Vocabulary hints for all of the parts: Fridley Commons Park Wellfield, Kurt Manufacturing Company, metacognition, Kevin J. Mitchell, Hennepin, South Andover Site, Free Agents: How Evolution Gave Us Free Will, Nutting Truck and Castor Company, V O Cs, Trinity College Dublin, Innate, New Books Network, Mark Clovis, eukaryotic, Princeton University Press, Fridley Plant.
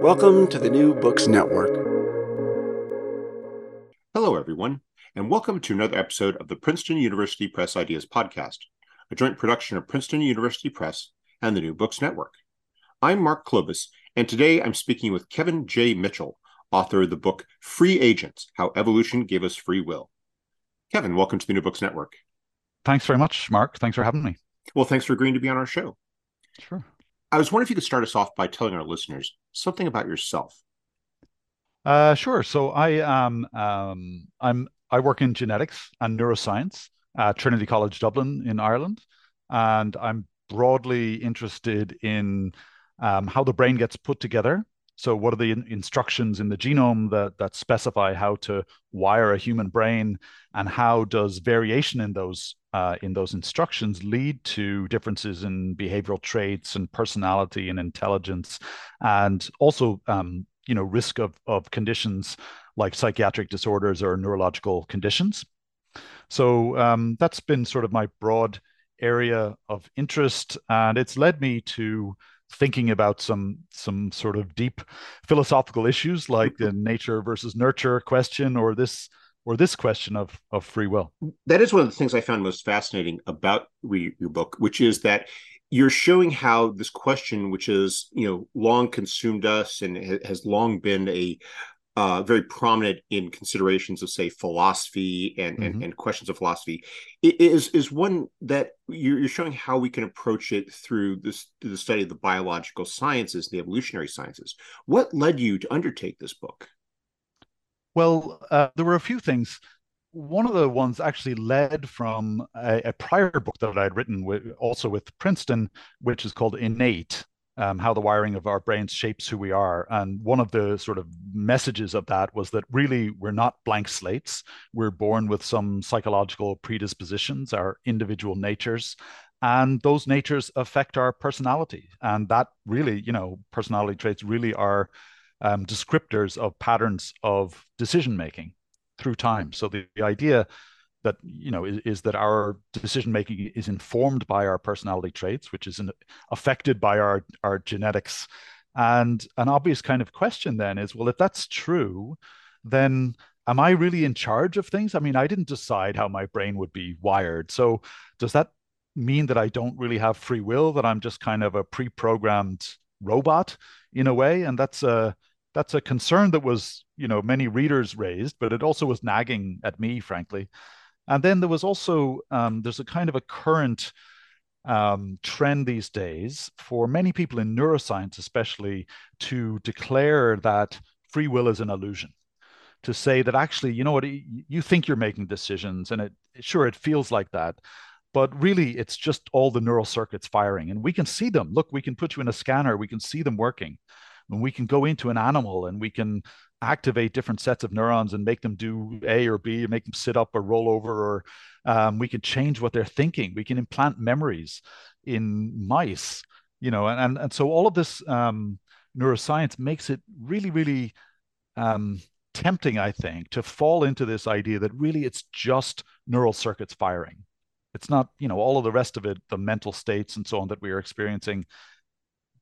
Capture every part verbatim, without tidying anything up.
Welcome to the New Books Network. Hello, everyone, and welcome to another episode of the Princeton University Press Ideas Podcast, a joint production of Princeton University Press and the New Books Network. I'm Mark Clovis, and today I'm speaking with Kevin J. Mitchell, author of the book Free Agents: How Evolution Gave Us Free Will. Kevin, welcome to the New Books Network. Thanks very much, Mark. Thanks for having me. Well, thanks for agreeing to be on our show. Sure. I was wondering if you could start us off by telling our listeners something about yourself. Uh, sure. So I um, um, I'm I work in genetics and neuroscience at Trinity College Dublin in Ireland, and I'm broadly interested in um, how the brain gets put together. So what are the in- instructions in the genome that that specify how to wire a human brain, and how does variation in those uh, in those instructions lead to differences in behavioral traits and personality and intelligence, and also um, you know risk of of conditions like psychiatric disorders or neurological conditions. So um, that's been sort of my broad area of interest, and it's led me to thinking about some some sort of deep philosophical issues like the nature versus nurture question, or this or this question of of free will. That is one of the things I found most fascinating about re- your book, which is that you're showing how this question, which is you know long consumed us and has long been a uh, very prominent in considerations of, say, philosophy and mm-hmm. and, and questions of philosophy, it is is one that you're showing how we can approach it through this through the study of the biological sciences, the evolutionary sciences. What led you to undertake this book? Well, uh, there were a few things. One of the ones actually led from a, a prior book that I had written, with, also with Princeton, which is called Innate. Um, how the wiring of our brains shapes who we are. And one of the sort of messages of that was that really we're not blank slates. We're born with some psychological predispositions, our individual natures, and those natures affect our personality. And that really, you know, personality traits really are um, descriptors of patterns of decision-making through time. So the, the idea that, you know, is, is that our decision-making is informed by our personality traits, which is an, affected by our, our genetics. And an obvious kind of question then is, well, if that's true, then am I really in charge of things? I mean, I didn't decide how my brain would be wired. So does that mean that I don't really have free will, that I'm just kind of a pre-programmed robot in a way? And that's a that's a concern that was, you know, many readers raised, but it also was nagging at me, frankly. And then there was also, um, there's a kind of a current um, trend these days for many people in neuroscience, especially, to declare that free will is an illusion. To say that actually, you know what, you think you're making decisions, and it sure, it feels like that, but really it's just all the neural circuits firing. And we can see them. Look, we can put you in a scanner, we can see them working. And we can go into an animal and we can activate different sets of neurons and make them do A or B, make them sit up or roll over, or um, we can change what they're thinking. We can implant memories in mice, you know, and, and, and so all of this um, neuroscience makes it really, really um, tempting, I think, to fall into this idea that really it's just neural circuits firing. It's not, you know, all of the rest of it, the mental states and so on that we are experiencing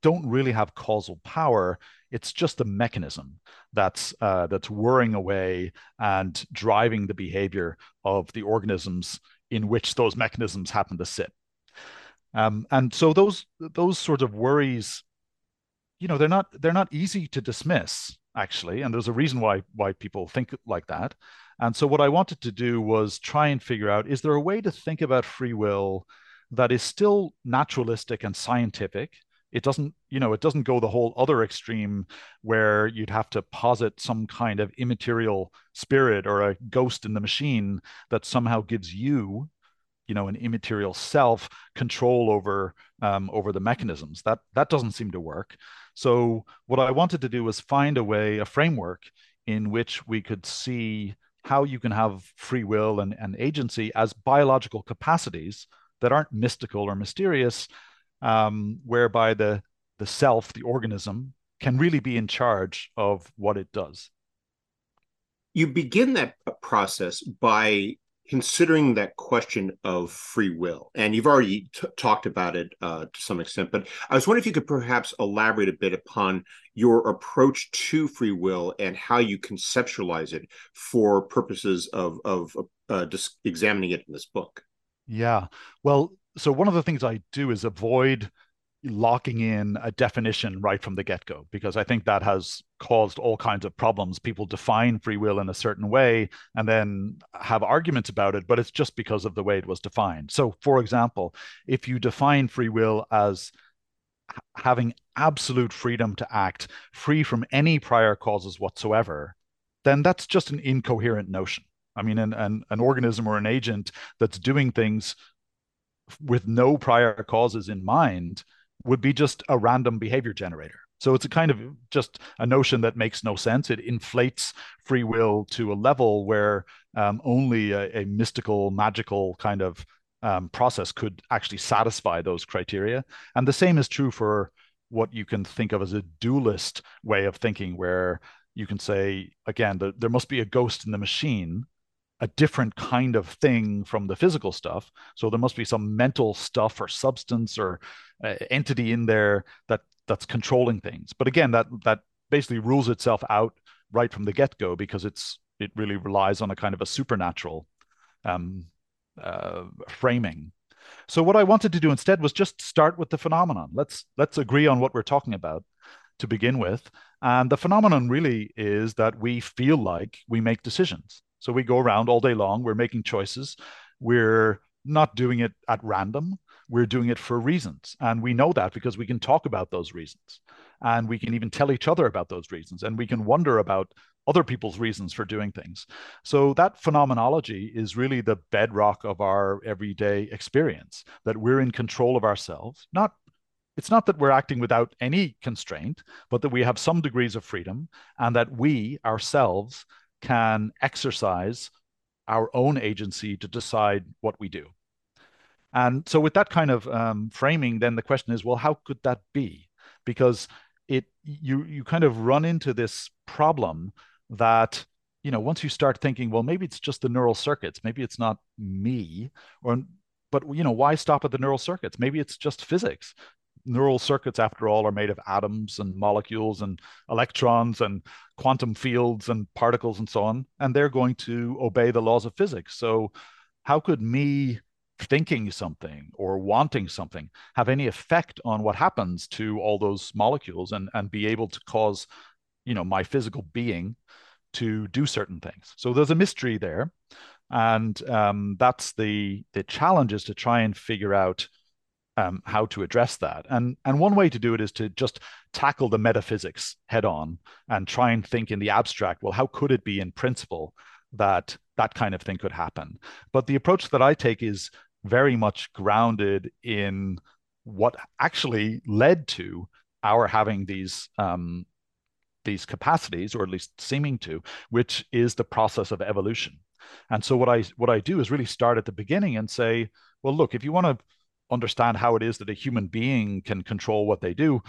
don't really have causal power. It's just a mechanism that's uh, that's whirring away and driving the behavior of the organisms in which those mechanisms happen to sit. Um, and so those those sorts of worries, you know, they're not they're not easy to dismiss, actually. And there's a reason why why people think like that. And so what I wanted to do was try and figure out, is there a way to think about free will that is still naturalistic and scientific? It doesn't, you know, it doesn't go the whole other extreme where you'd have to posit some kind of immaterial spirit or a ghost in the machine that somehow gives you, you know, an immaterial self control over um, over the mechanisms. That that doesn't seem to work. So what I wanted to do was find a way, a framework in which we could see how you can have free will and, and agency as biological capacities that aren't mystical or mysterious. Um, whereby the the self, the organism, can really be in charge of what it does. You begin that process by considering that question of free will, and you've already t- talked about it uh, to some extent, but I was wondering if you could perhaps elaborate a bit upon your approach to free will and how you conceptualize it for purposes of, of uh, dis- examining it in this book. Yeah. Well, so one of the things I do is avoid locking in a definition right from the get-go, because I think that has caused all kinds of problems. People define free will in a certain way and then have arguments about it, but it's just because of the way it was defined. So, for example, if you define free will as having absolute freedom to act, free from any prior causes whatsoever, then that's just an incoherent notion. I mean, an, an, an organism or an agent that's doing things with no prior causes in mind would be just a random behavior generator. So it's a kind of just a notion that makes no sense. It inflates free will to a level where um, only a, a mystical, magical kind of um, process could actually satisfy those criteria. And the same is true for what you can think of as a dualist way of thinking, where you can say, again, the, there must be a ghost in the machine, a different kind of thing from the physical stuff. So there must be some mental stuff or substance or uh, entity in there that that's controlling things. But again, that that basically rules itself out right from the get-go, because it's it really relies on a kind of a supernatural um, uh, framing. So what I wanted to do instead was just start with the phenomenon. Let's let's agree on what we're talking about to begin with. And the phenomenon really is that we feel like we make decisions. So we go around all day long, we're making choices. We're not doing it at random. We're doing it for reasons. And we know that because we can talk about those reasons. And we can even tell each other about those reasons. And we can wonder about other people's reasons for doing things. So that phenomenology is really the bedrock of our everyday experience, that we're in control of ourselves. Not It's not that we're acting without any constraint, but that we have some degrees of freedom, and that we ourselves can exercise our own agency to decide what we do. And so with that kind of um, framing, then the question is, well, how could that be? Because it you you kind of run into this problem that, you know, once you start thinking, well, maybe it's just the neural circuits, maybe it's not me, or but, you know, why stop at the neural circuits? Maybe it's just physics. Neural circuits, after all, are made of atoms and molecules and electrons and quantum fields and particles and so on, and they're going to obey the laws of physics. So how could me thinking something or wanting something have any effect on what happens to all those molecules and, and be able to cause, you know, my physical being to do certain things? So there's a mystery there, and um, that's the, the challenge, is to try and figure out Um, how to address that. And and one way to do it is to just tackle the metaphysics head on and try and think in the abstract, well, how could it be in principle that that kind of thing could happen? But the approach that I take is very much grounded in what actually led to our having these um, these capacities, or at least seeming to, which is the process of evolution. And so what I what I do is really start at the beginning and say, well, look, if you want to understand how it is that a human being can control what they do,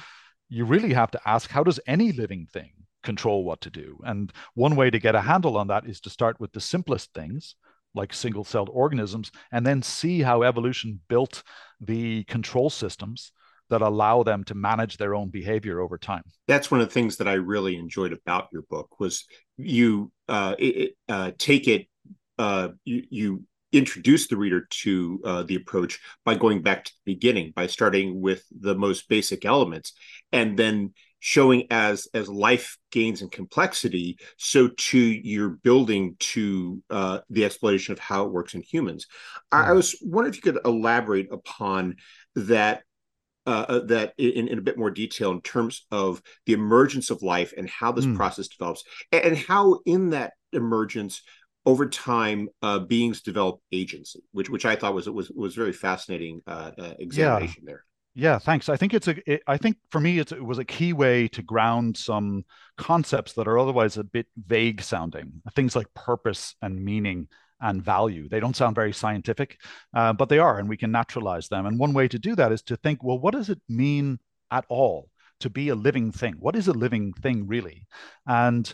you really have to ask, how does any living thing control what to do? And one way to get a handle on that is to start with the simplest things, like single-celled organisms, and then see how evolution built the control systems that allow them to manage their own behavior over time. That's one of the things that I really enjoyed about your book, was you uh, it, uh, take it, uh, you, you introduce the reader to uh, the approach by going back to the beginning, by starting with the most basic elements, and then showing as as life gains in complexity, so too you're building to uh, the explanation of how it works in humans. Mm-hmm. I was wondering if you could elaborate upon that uh, that in, in a bit more detail in terms of the emergence of life and how this mm. process develops, and how in that emergence, over time, uh, beings develop agency, which which I thought was was was very fascinating uh, uh, examination yeah. there. Yeah, thanks. I think it's a. It, I think for me, it's, it was a key way to ground some concepts that are otherwise a bit vague sounding. Things like purpose and meaning and value. They don't sound very scientific, uh, but they are, and we can naturalize them. And one way to do that is to think, well, what does it mean at all to be a living thing? What is a living thing really? And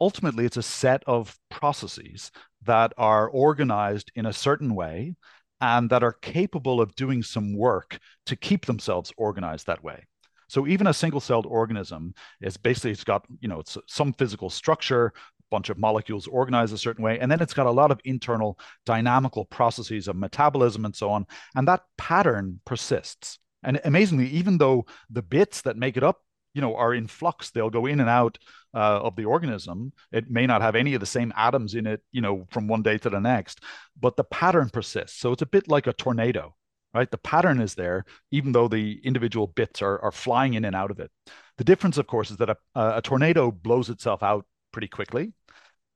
ultimately it's a set of processes that are organized in a certain way and that are capable of doing some work to keep themselves organized that way. So even a single-celled organism is basically, it's got, you know, it's some physical structure, bunch of molecules organized a certain way, and then it's got a lot of internal dynamical processes of metabolism and so on, and that pattern persists. And amazingly, even though the bits that make it up, you know, are in flux, they'll go in and out uh, of the organism, it may not have any of the same atoms in it, you know, from one day to the next, but the pattern persists. So it's a bit like a tornado, right? The pattern is there, even though the individual bits are, are flying in and out of it. The difference, of course, is that a, a tornado blows itself out pretty quickly,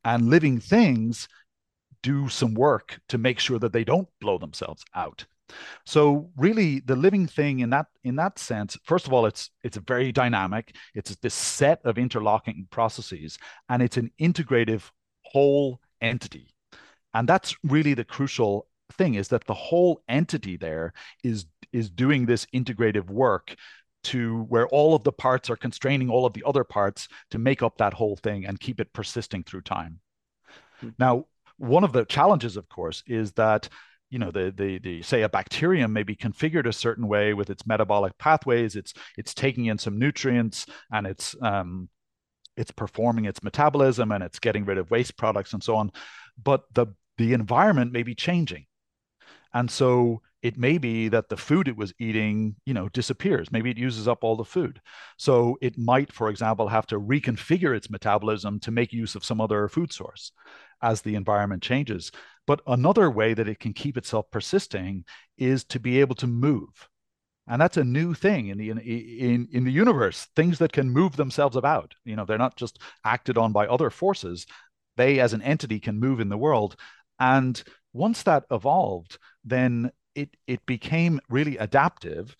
and living things do some work to make sure that they don't blow themselves out. So really, the living thing in that in that sense, first of all, it's it's very dynamic. It's this set of interlocking processes, and it's an integrative whole entity. And that's really the crucial thing, is that the whole entity there is is doing this integrative work, to where all of the parts are constraining all of the other parts to make up that whole thing and keep it persisting through time. Mm-hmm. Now, one of the challenges, of course, is that, you know, the, the the say a bacterium may be configured a certain way with its metabolic pathways. It's it's taking in some nutrients, and it's um it's performing its metabolism, and it's getting rid of waste products and so on. But the the environment may be changing, and so it may be that the food it was eating, you know, disappears. Maybe it uses up all the food. So it might, for example, have to reconfigure its metabolism to make use of some other food source as the environment changes. But another way that it can keep itself persisting is to be able to move. And that's a new thing in the in, in, in the universe, things that can move themselves about. You know, they're not just acted on by other forces. They, as an entity, can move in the world. And once that evolved, then It, it became really adaptive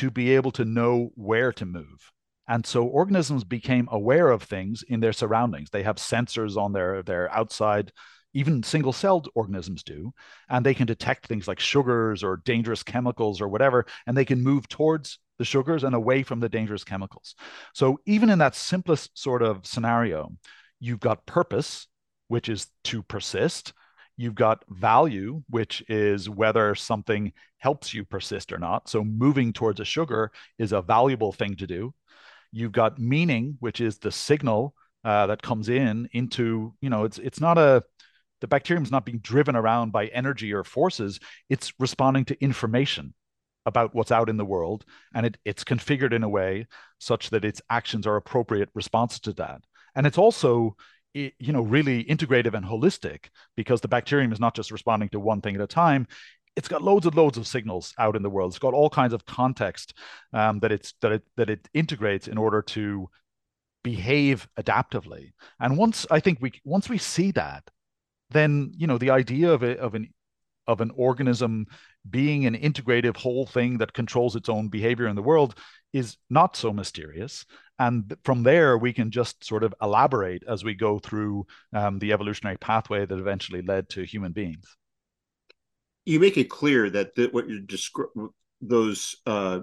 to be able to know where to move. And so organisms became aware of things in their surroundings. They have sensors on their, their outside, even single-celled organisms do, and they can detect things like sugars or dangerous chemicals or whatever, and they can move towards the sugars and away from the dangerous chemicals. So even in that simplest sort of scenario, you've got purpose, which is to persist. You've got value, which is whether something helps you persist or not. So moving towards a sugar is a valuable thing to do. You've got meaning, which is the signal uh, that comes in into, you know, it's it's not a, the bacterium's not being driven around by energy or forces. It's responding to information about what's out in the world. And it it's configured in a way such that its actions are appropriate responses to that. And it's also, you know, really integrative and holistic, because the bacterium is not just responding to one thing at a time. It's got loads and loads of signals out in the world. It's got all kinds of context um, that it's that it that it integrates in order to behave adaptively. And once I think we once we see that, then, you know, the idea of a, of an of an organism being an integrative whole thing that controls its own behavior in the world is not so mysterious. And from there, we can just sort of elaborate as we go through um, the evolutionary pathway that eventually led to human beings. You make it clear that the, what you're descri- those uh,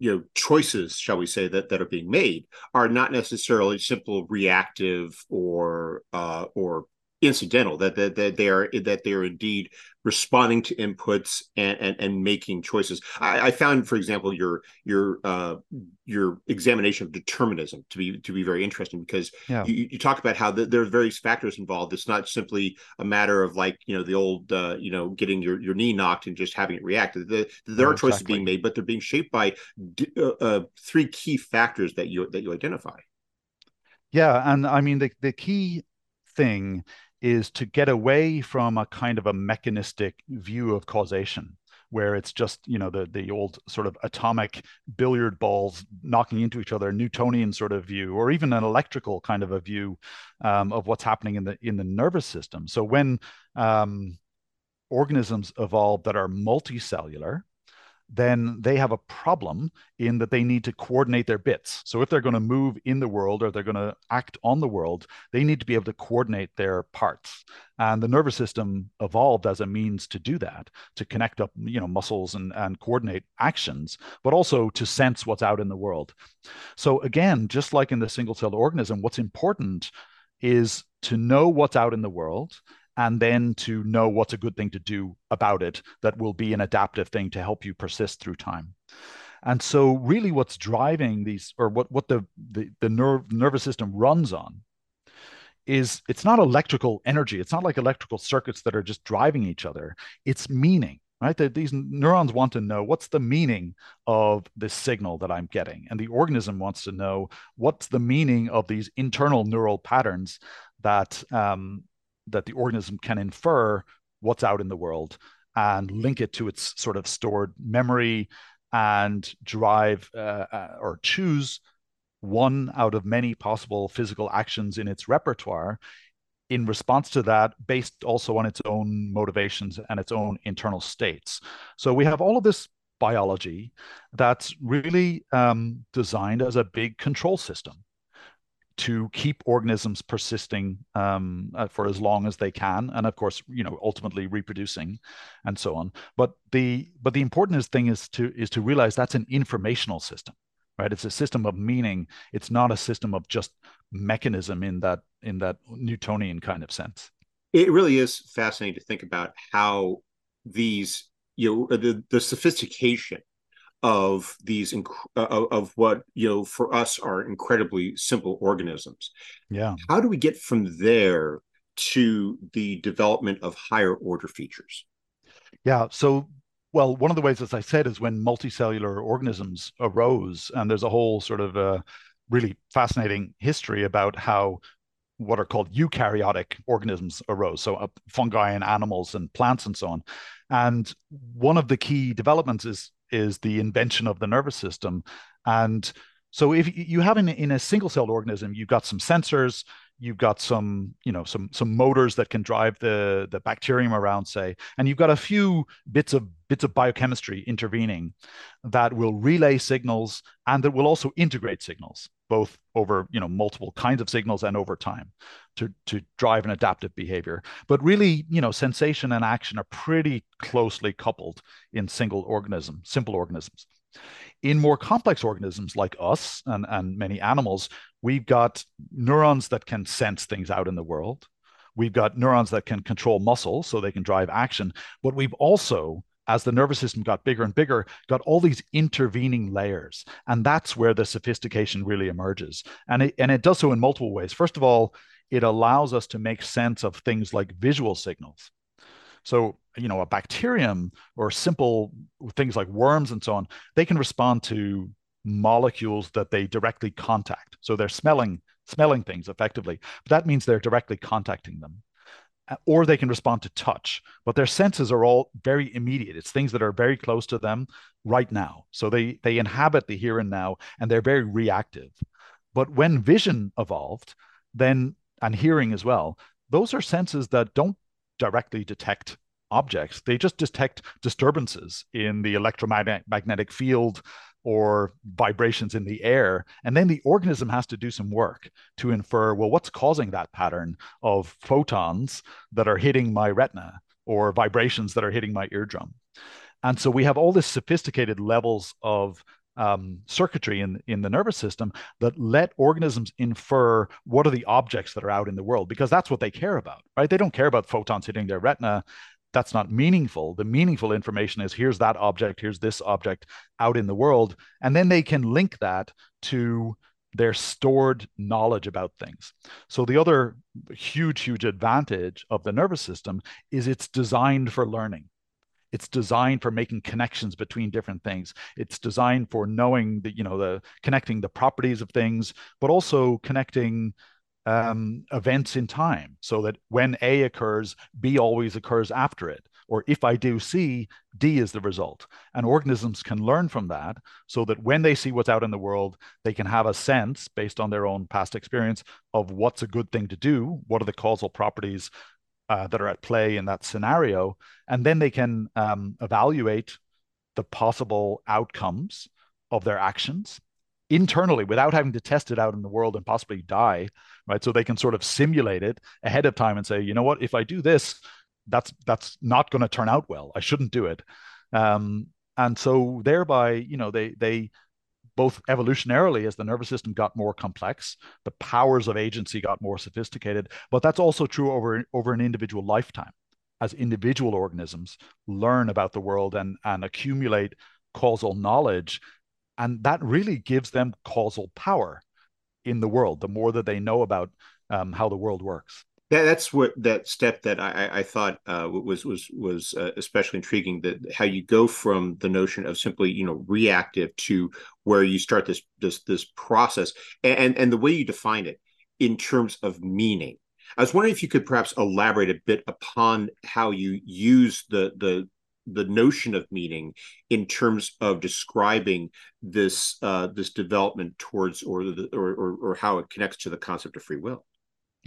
you know, choices, shall we say, that, that are being made are not necessarily simple, reactive, or uh, or incidental. That that that they are that they are indeed responding to inputs and and, and making choices. I, I found, for example, your your uh, your examination of determinism to be to be very interesting, because yeah. you, you talk about how the, there are various factors involved. It's not simply a matter of, like, you know, the old uh, you know getting your, your knee knocked and just having it react. The, the, there oh, are choices exactly. being made, but they're being shaped by d- uh, uh, three key factors that you that you identify. Yeah, and I mean the the key thing is to get away from a kind of a mechanistic view of causation, where it's just, you know, the, the old sort of atomic billiard balls knocking into each other, Newtonian sort of view, or even an electrical kind of a view um, of what's happening in the in the nervous system. So when um, organisms evolve that are multicellular, then they have a problem in that they need to coordinate their bits. So if they're going to move in the world, or they're going to act on the world, they need to be able to coordinate their parts. And the nervous system evolved as a means to do that, to connect up, you know, muscles and, and coordinate actions, but also to sense what's out in the world. So again, just like in the single-celled organism, what's important is to know what's out in the world and then to know what's a good thing to do about it that will be an adaptive thing to help you persist through time. And so really what's driving these, or what, what the, the, the nerve, nervous system runs on, is it's not electrical energy. It's not like electrical circuits that are just driving each other. It's meaning, right? That these neurons want to know what's the meaning of this signal that I'm getting. And the organism wants to know what's the meaning of these internal neural patterns that, um, that the organism can infer what's out in the world and link it to its sort of stored memory and drive uh, uh, or choose one out of many possible physical actions in its repertoire in response to that, based also on its own motivations and its own internal states. So we have all of this biology that's really um, designed as a big control system to keep organisms persisting um, uh, for as long as they can, and of course, you know, ultimately reproducing, and so on. But the but the important thing is to is to realize that's an informational system, right? It's a system of meaning. It's not a system of just mechanism in that in that Newtonian kind of sense. It really is fascinating to think about how these, you know, the the sophistication of these uh, of what, you know, for us are incredibly simple organisms. Yeah. How do we get from there to the development of higher order features? Yeah. So, well, one of the ways, as I said, is when multicellular organisms arose, and there's a whole sort of uh, really fascinating history about how what are called eukaryotic organisms arose. So uh, fungi and animals and plants and so on. And one of the key developments is is the invention of the nervous system. And so if you have in, in a single-celled organism, you've got some sensors, you've got some, you know, some some motors that can drive the, the bacterium around, say, and you've got a few bits of bits of biochemistry intervening that will relay signals and that will also integrate signals, both over, you know, multiple kinds of signals and over time to, to drive an adaptive behavior. But really, you know, sensation and action are pretty closely coupled in single organism, simple organisms. In more complex organisms like us and, and many animals, we've got neurons that can sense things out in the world. We've got neurons that can control muscle so they can drive action. But we've also, as the nervous system got bigger and bigger, got all these intervening layers. And that's where the sophistication really emerges. And it, and it does so in multiple ways. First of all, it allows us to make sense of things like visual signals. So, you know, a bacterium or simple things like worms and so on, they can respond to molecules that they directly contact. So they're smelling, smelling things effectively, but that means they're directly contacting them. Or they can respond to touch, but their senses are all very immediate. It's things that are very close to them right now. So they, they inhabit the here and now, and they're very reactive. But when vision evolved, then, and hearing as well, those are senses that don't directly detect objects. They just detect disturbances in the electromagnetic field or vibrations in the air. And then the organism has to do some work to infer, well, what's causing that pattern of photons that are hitting my retina or vibrations that are hitting my eardrum? And so we have all this sophisticated levels of um, circuitry in, in the nervous system that let organisms infer what are the objects that are out in the world, because that's what they care about, right? They don't care about photons hitting their retina. That's not meaningful. The meaningful information is here's that object, here's this object out in the world. And then they can link that to their stored knowledge about things. So the other huge, huge advantage of the nervous system is it's designed for learning. It's designed for making connections between different things. It's designed for knowing that, you know, the connecting the properties of things, but also connecting Um, events in time, so that when A occurs, B always occurs after it. Or if I do C, D is the result. And organisms can learn from that so that when they see what's out in the world, they can have a sense based on their own past experience of what's a good thing to do, what are the causal properties uh, that are at play in that scenario. And then they can um, evaluate the possible outcomes of their actions internally without having to test it out in the world and possibly die, right? So they can sort of simulate it ahead of time and say, you know what, if I do this, that's that's not going to turn out well. I shouldn't do it. Um, and so thereby, you know, they they both evolutionarily, as the nervous system got more complex, the powers of agency got more sophisticated, but that's also true over, over an individual lifetime, as individual organisms learn about the world and, and accumulate causal knowledge. And that really gives them causal power in the world, the more that they know about um, how the world works. That, that's what that step that I, I thought uh, was was was uh, especially intriguing. That how you go from the notion of simply you know reactive to where you start this this this process, and and the way you define it in terms of meaning. I was wondering if you could perhaps elaborate a bit upon how you use the the the notion of meaning in terms of describing this uh, this development towards or the or, or or how it connects to the concept of free will.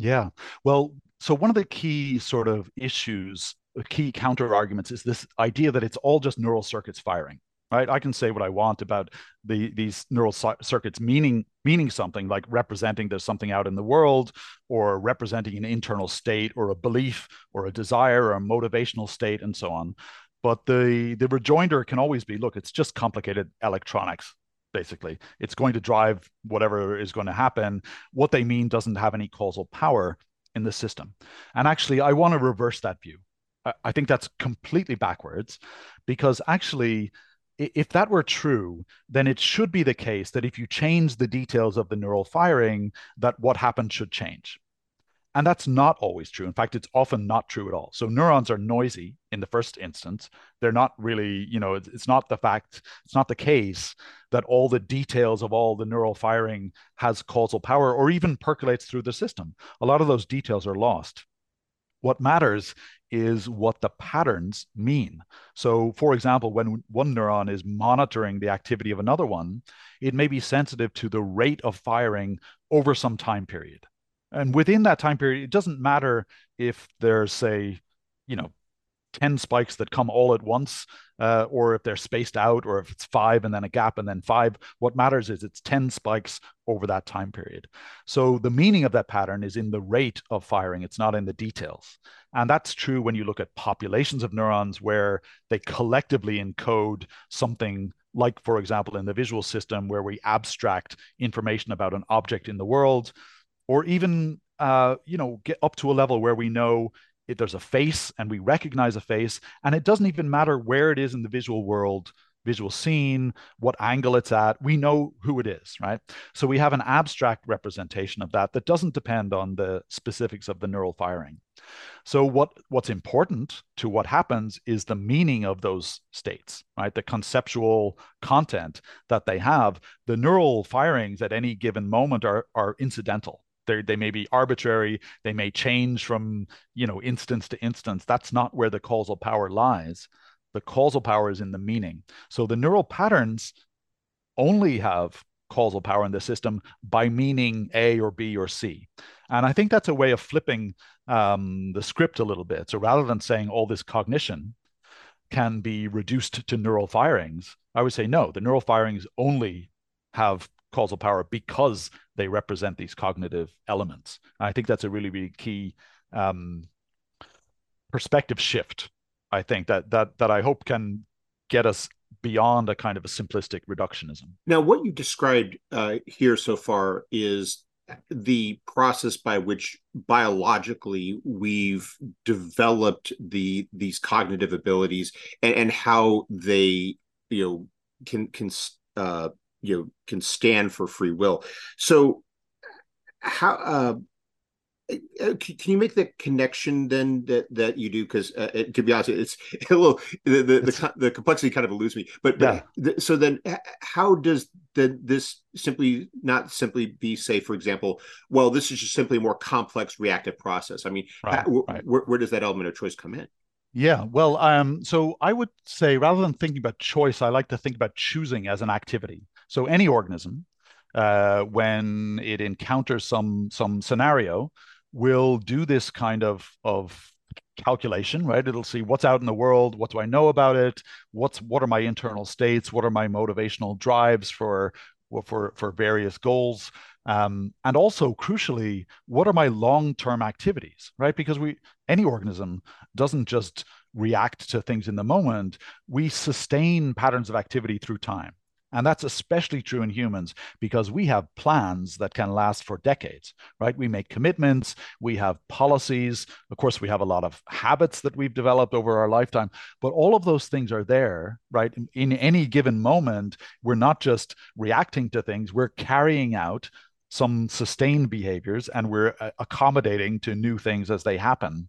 Yeah. Well, so one of the key sort of issues, key counter arguments is this idea that it's all just neural circuits firing, right? I can say what I want about the these neural circuits meaning meaning something, like representing there's something out in the world, or representing an internal state or a belief or a desire or a motivational state and so on. But the the rejoinder can always be, look, it's just complicated electronics. Basically, it's going to drive whatever is going to happen. What they mean doesn't have any causal power in the system. And actually, I want to reverse that view. I think that's completely backwards, because actually, if that were true, then it should be the case that if you change the details of the neural firing, that what happened should change. And that's not always true. In fact, it's often not true at all. So neurons are noisy in the first instance. They're not really, you know, it's not the fact, it's not the case that all the details of all the neural firing has causal power or even percolates through the system. A lot of those details are lost. What matters is what the patterns mean. So, for example, when one neuron is monitoring the activity of another one, it may be sensitive to the rate of firing over some time period. And within that time period, it doesn't matter if there's, say, you know, ten spikes that come all at once, uh, or if they're spaced out, or if it's five and then a gap and then five. What matters is it's ten spikes over that time period. So the meaning of that pattern is in the rate of firing. It's not in the details. And that's true when you look at populations of neurons where they collectively encode something like, for example, in the visual system, where we abstract information about an object in the world. Or even, uh, you know, get up to a level where we know if there's a face and we recognize a face, and it doesn't even matter where it is in the visual world, visual scene, what angle it's at, we know who it is, right? So we have an abstract representation of that that doesn't depend on the specifics of the neural firing. So what, what's important to what happens is the meaning of those states, right? The conceptual content that they have. The neural firings at any given moment are, are incidental. They're, they may be arbitrary, they may change from, you know, instance to instance. That's not where the causal power lies. The causal power is in the meaning. So the neural patterns only have causal power in the system by meaning A or B or C. And I think that's a way of flipping um, the script a little bit. So rather than saying all this cognition can be reduced to neural firings, I would say, no, the neural firings only have causal power because they represent these cognitive elements. I think that's a really, really key um, perspective shift, I think, that that that I hope can get us beyond a kind of a simplistic reductionism. Now, what you described uh, here so far is the process by which biologically we've developed the these cognitive abilities and, and how they you know can can uh, you know, can stand for free will. So how uh, can you make the connection then that, that you do? Because uh, to be honest, it's a little the the, the the complexity kind of eludes me. But, but yeah. So then, how does the, this simply not simply be say, for example, well, this is just simply a more complex reactive process? I mean, right, how, right. Where, where does that element of choice come in? Yeah, well, um, so I would say rather than thinking about choice, I like to think about choosing as an activity. So any organism, uh, when it encounters some some scenario, will do this kind of of calculation, right? It'll see what's out in the world, what do I know about it, what's what are my internal states, what are my motivational drives for for for various goals. Um, and also, crucially, what are my long-term activities, right? Because we any organism doesn't just react to things in the moment. We sustain patterns of activity through time. And that's especially true in humans because we have plans that can last for decades, right? We make commitments, we have policies. Of course, we have a lot of habits that we've developed over our lifetime, but all of those things are there, right? In, in any given moment, we're not just reacting to things, we're carrying out some sustained behaviors and we're accommodating to new things as they happen.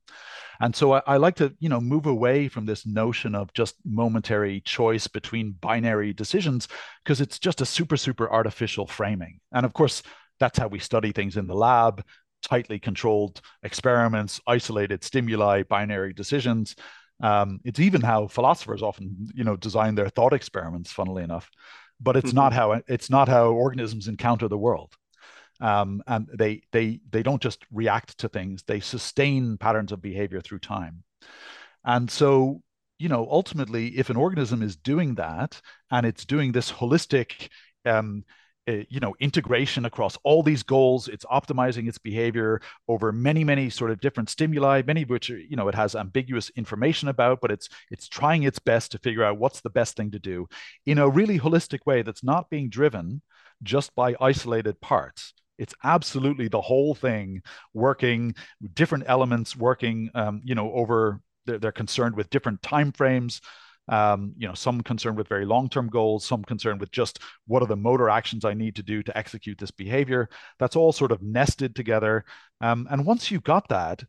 And so I, I like to, you know, move away from this notion of just momentary choice between binary decisions because it's just a super, super artificial framing. And of course, that's how we study things in the lab, tightly controlled experiments, isolated stimuli, binary decisions. Um, it's even how philosophers often, you know, design their thought experiments, funnily enough, but it's mm-hmm. not how it's not how organisms encounter the world. Um, and they they they don't just react to things, they sustain patterns of behavior through time. And so, you know, ultimately, if an organism is doing that, and it's doing this holistic, um, uh, you know, integration across all these goals, it's optimizing its behavior over many, many sort of different stimuli, many of which, you know, it has ambiguous information about, but it's it's trying its best to figure out what's the best thing to do in a really holistic way that's not being driven just by isolated parts. It's absolutely the whole thing working, different elements working, um, you know, over, they're, they're concerned with different timeframes, um, you know, some concerned with very long-term goals, some concerned with just what are the motor actions I need to do to execute this behavior. That's all sort of nested together. Um, and once you've got that,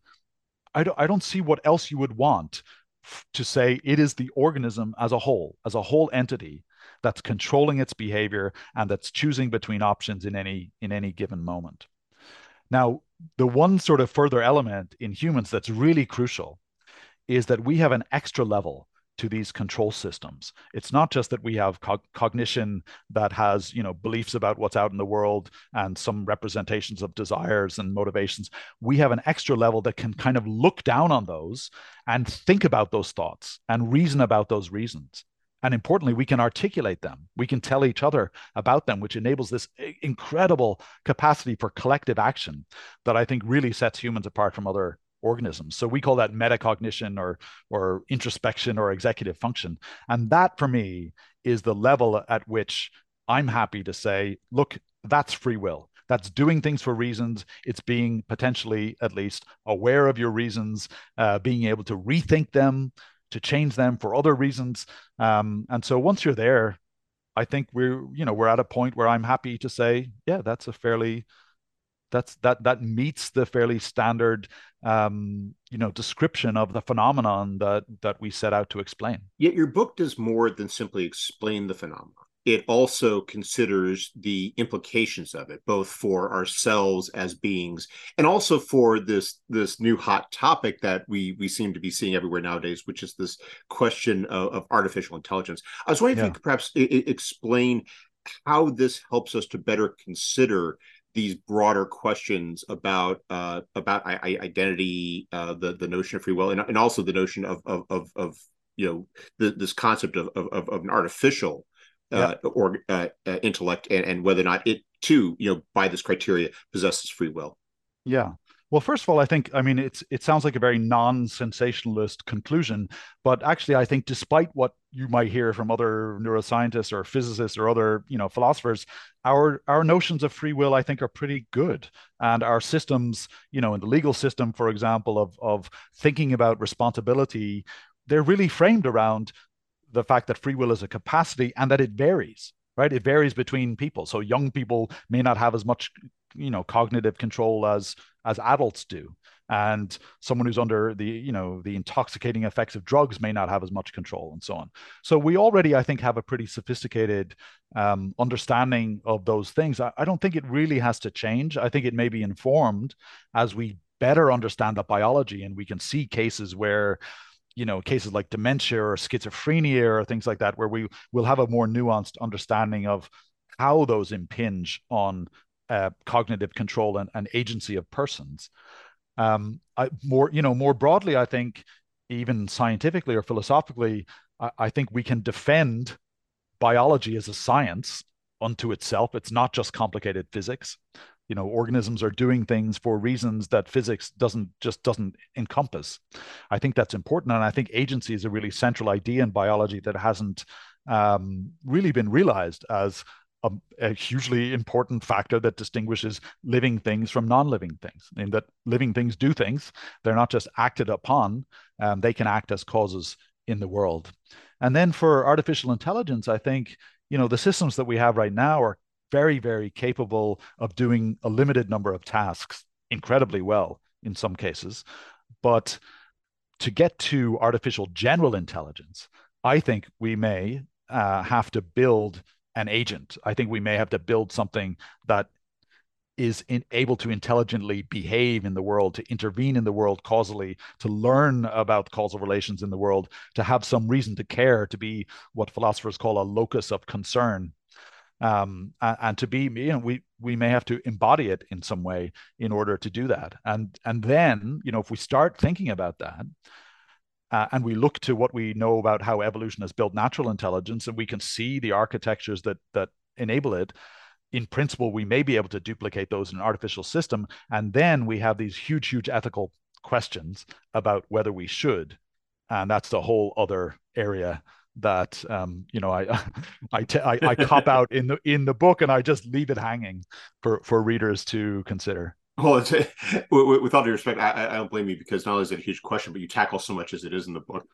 I don't, I don't see what else you would want f- to say it is the organism as a whole, as a whole entity, that's controlling its behavior and that's choosing between options in any in any given moment. Now, the one sort of further element in humans that's really crucial is that we have an extra level to these control systems. It's not just that we have cog- cognition that has, you know, beliefs about what's out in the world and some representations of desires and motivations. We have an extra level that can kind of look down on those and think about those thoughts and reason about those reasons. And importantly, we can articulate them. We can tell each other about them, which enables this incredible capacity for collective action that I think really sets humans apart from other organisms. So we call that metacognition or, or introspection or executive function. And that, for me, is the level at which I'm happy to say, look, that's free will. That's doing things for reasons. It's being potentially, at least, aware of your reasons, uh, being able to rethink them, to change them for other reasons. Um, and so once you're there, I think we're, you know, we're at a point where I'm happy to say, yeah, that's a fairly, that's, that, that meets the fairly standard, um, you know, description of the phenomenon that, that we set out to explain. Yet your book does more than simply explain the phenomenon. It also considers the implications of it, both for ourselves as beings and also for this this new hot topic that we we seem to be seeing everywhere nowadays, which is this question of, of artificial intelligence. I was wondering yeah. if you could perhaps I- explain how this helps us to better consider these broader questions about uh, about I- identity, uh, the the notion of free will, and, and also the notion of of of, of you know the, this concept of of, of an artificial. Uh, yeah. or uh, uh, intellect, and, and whether or not it too, you know, by this criteria possesses free will. Yeah. Well, first of all, I think, I mean, it's it sounds like a very non-sensationalist conclusion, but actually, I think despite what you might hear from other neuroscientists or physicists or other, you know, philosophers, our our notions of free will, I think, are pretty good. And our systems, you know, in the legal system, for example, of of thinking about responsibility, they're really framed around the fact that free will is a capacity and that it varies, right? It varies between people. So young people may not have as much, you know, cognitive control as as adults do. And someone who's under the, you know, the intoxicating effects of drugs may not have as much control and so on. So we already, I think, have a pretty sophisticated um, understanding of those things. I, I don't think it really has to change. I think it may be informed as we better understand the biology and we can see cases where, you know, cases like dementia or schizophrenia or things like that, where we will have a more nuanced understanding of how those impinge on uh, cognitive control and, and agency of persons. Um, I, more, you know, more broadly, I think, even scientifically or philosophically, I, I think we can defend biology as a science unto itself. It's not just complicated physics. You know, organisms are doing things for reasons that physics doesn't just doesn't encompass. I think that's important. And I think agency is a really central idea in biology that hasn't um, really been realized as a, a hugely important factor that distinguishes living things from non-living things, in that living things do things. They're not just acted upon. Um, they can act as causes in the world. And then for artificial intelligence, I think, you know, the systems that we have right now are very, very capable of doing a limited number of tasks incredibly well in some cases. But to get to artificial general intelligence, I think we may uh, have to build an agent. I think we may have to build something that is in, able to intelligently behave in the world, to intervene in the world causally, to learn about causal relations in the world, to have some reason to care, to be what philosophers call a locus of concern. Um, and to be, you know, we we may have to embody it in some way in order to do that. And and then, you know, if we start thinking about that, uh, and we look to what we know about how evolution has built natural intelligence, and we can see the architectures that that enable it. In principle, we may be able to duplicate those in an artificial system. And then we have these huge, huge ethical questions about whether we should, and that's a whole other area that um you know i i t- I, I cop out in the in the book, and I just leave it hanging for for readers to consider. Well, it's, with, with all due respect, I, I don't blame you, because not only is it a huge question, but you tackle so much as it is in the book.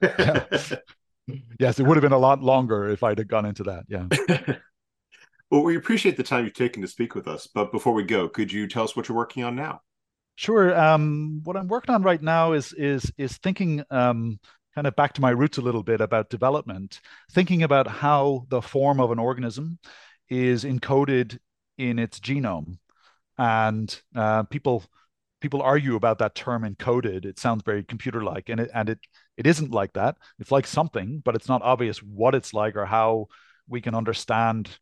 Yes, it would have been a lot longer if I'd have gone into that. Yeah. Well, we appreciate the time you've taken to speak with us, but before we go, could you tell us what you're working on now? Sure. Um what I'm working on right now is is is thinking um kind of back to my roots a little bit about development, thinking about how the form of an organism is encoded in its genome. And uh, people people argue about that term encoded. It sounds very computer-like, and it and it it isn't like that. It's like something, but it's not obvious what it's like or how we can understand,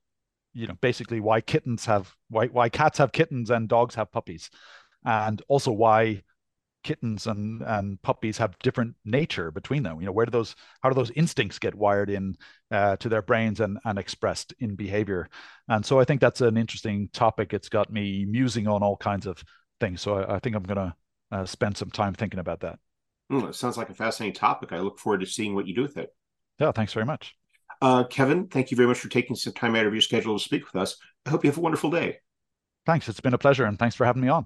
you know, basically why kittens have why why cats have kittens and dogs have puppies, and also why kittens and, and puppies have different nature between them. You know, where do those, how do those instincts get wired in uh, to their brains and, and expressed in behavior? And so I think that's an interesting topic. It's got me musing on all kinds of things. So I, I think I'm going to uh, spend some time thinking about that. Mm, it sounds like a fascinating topic. I look forward to seeing what you do with it. Yeah, thanks very much. Uh, Kevin, thank you very much for taking some time out of your schedule to speak with us. I hope you have a wonderful day. Thanks. It's been a pleasure, and thanks for having me on.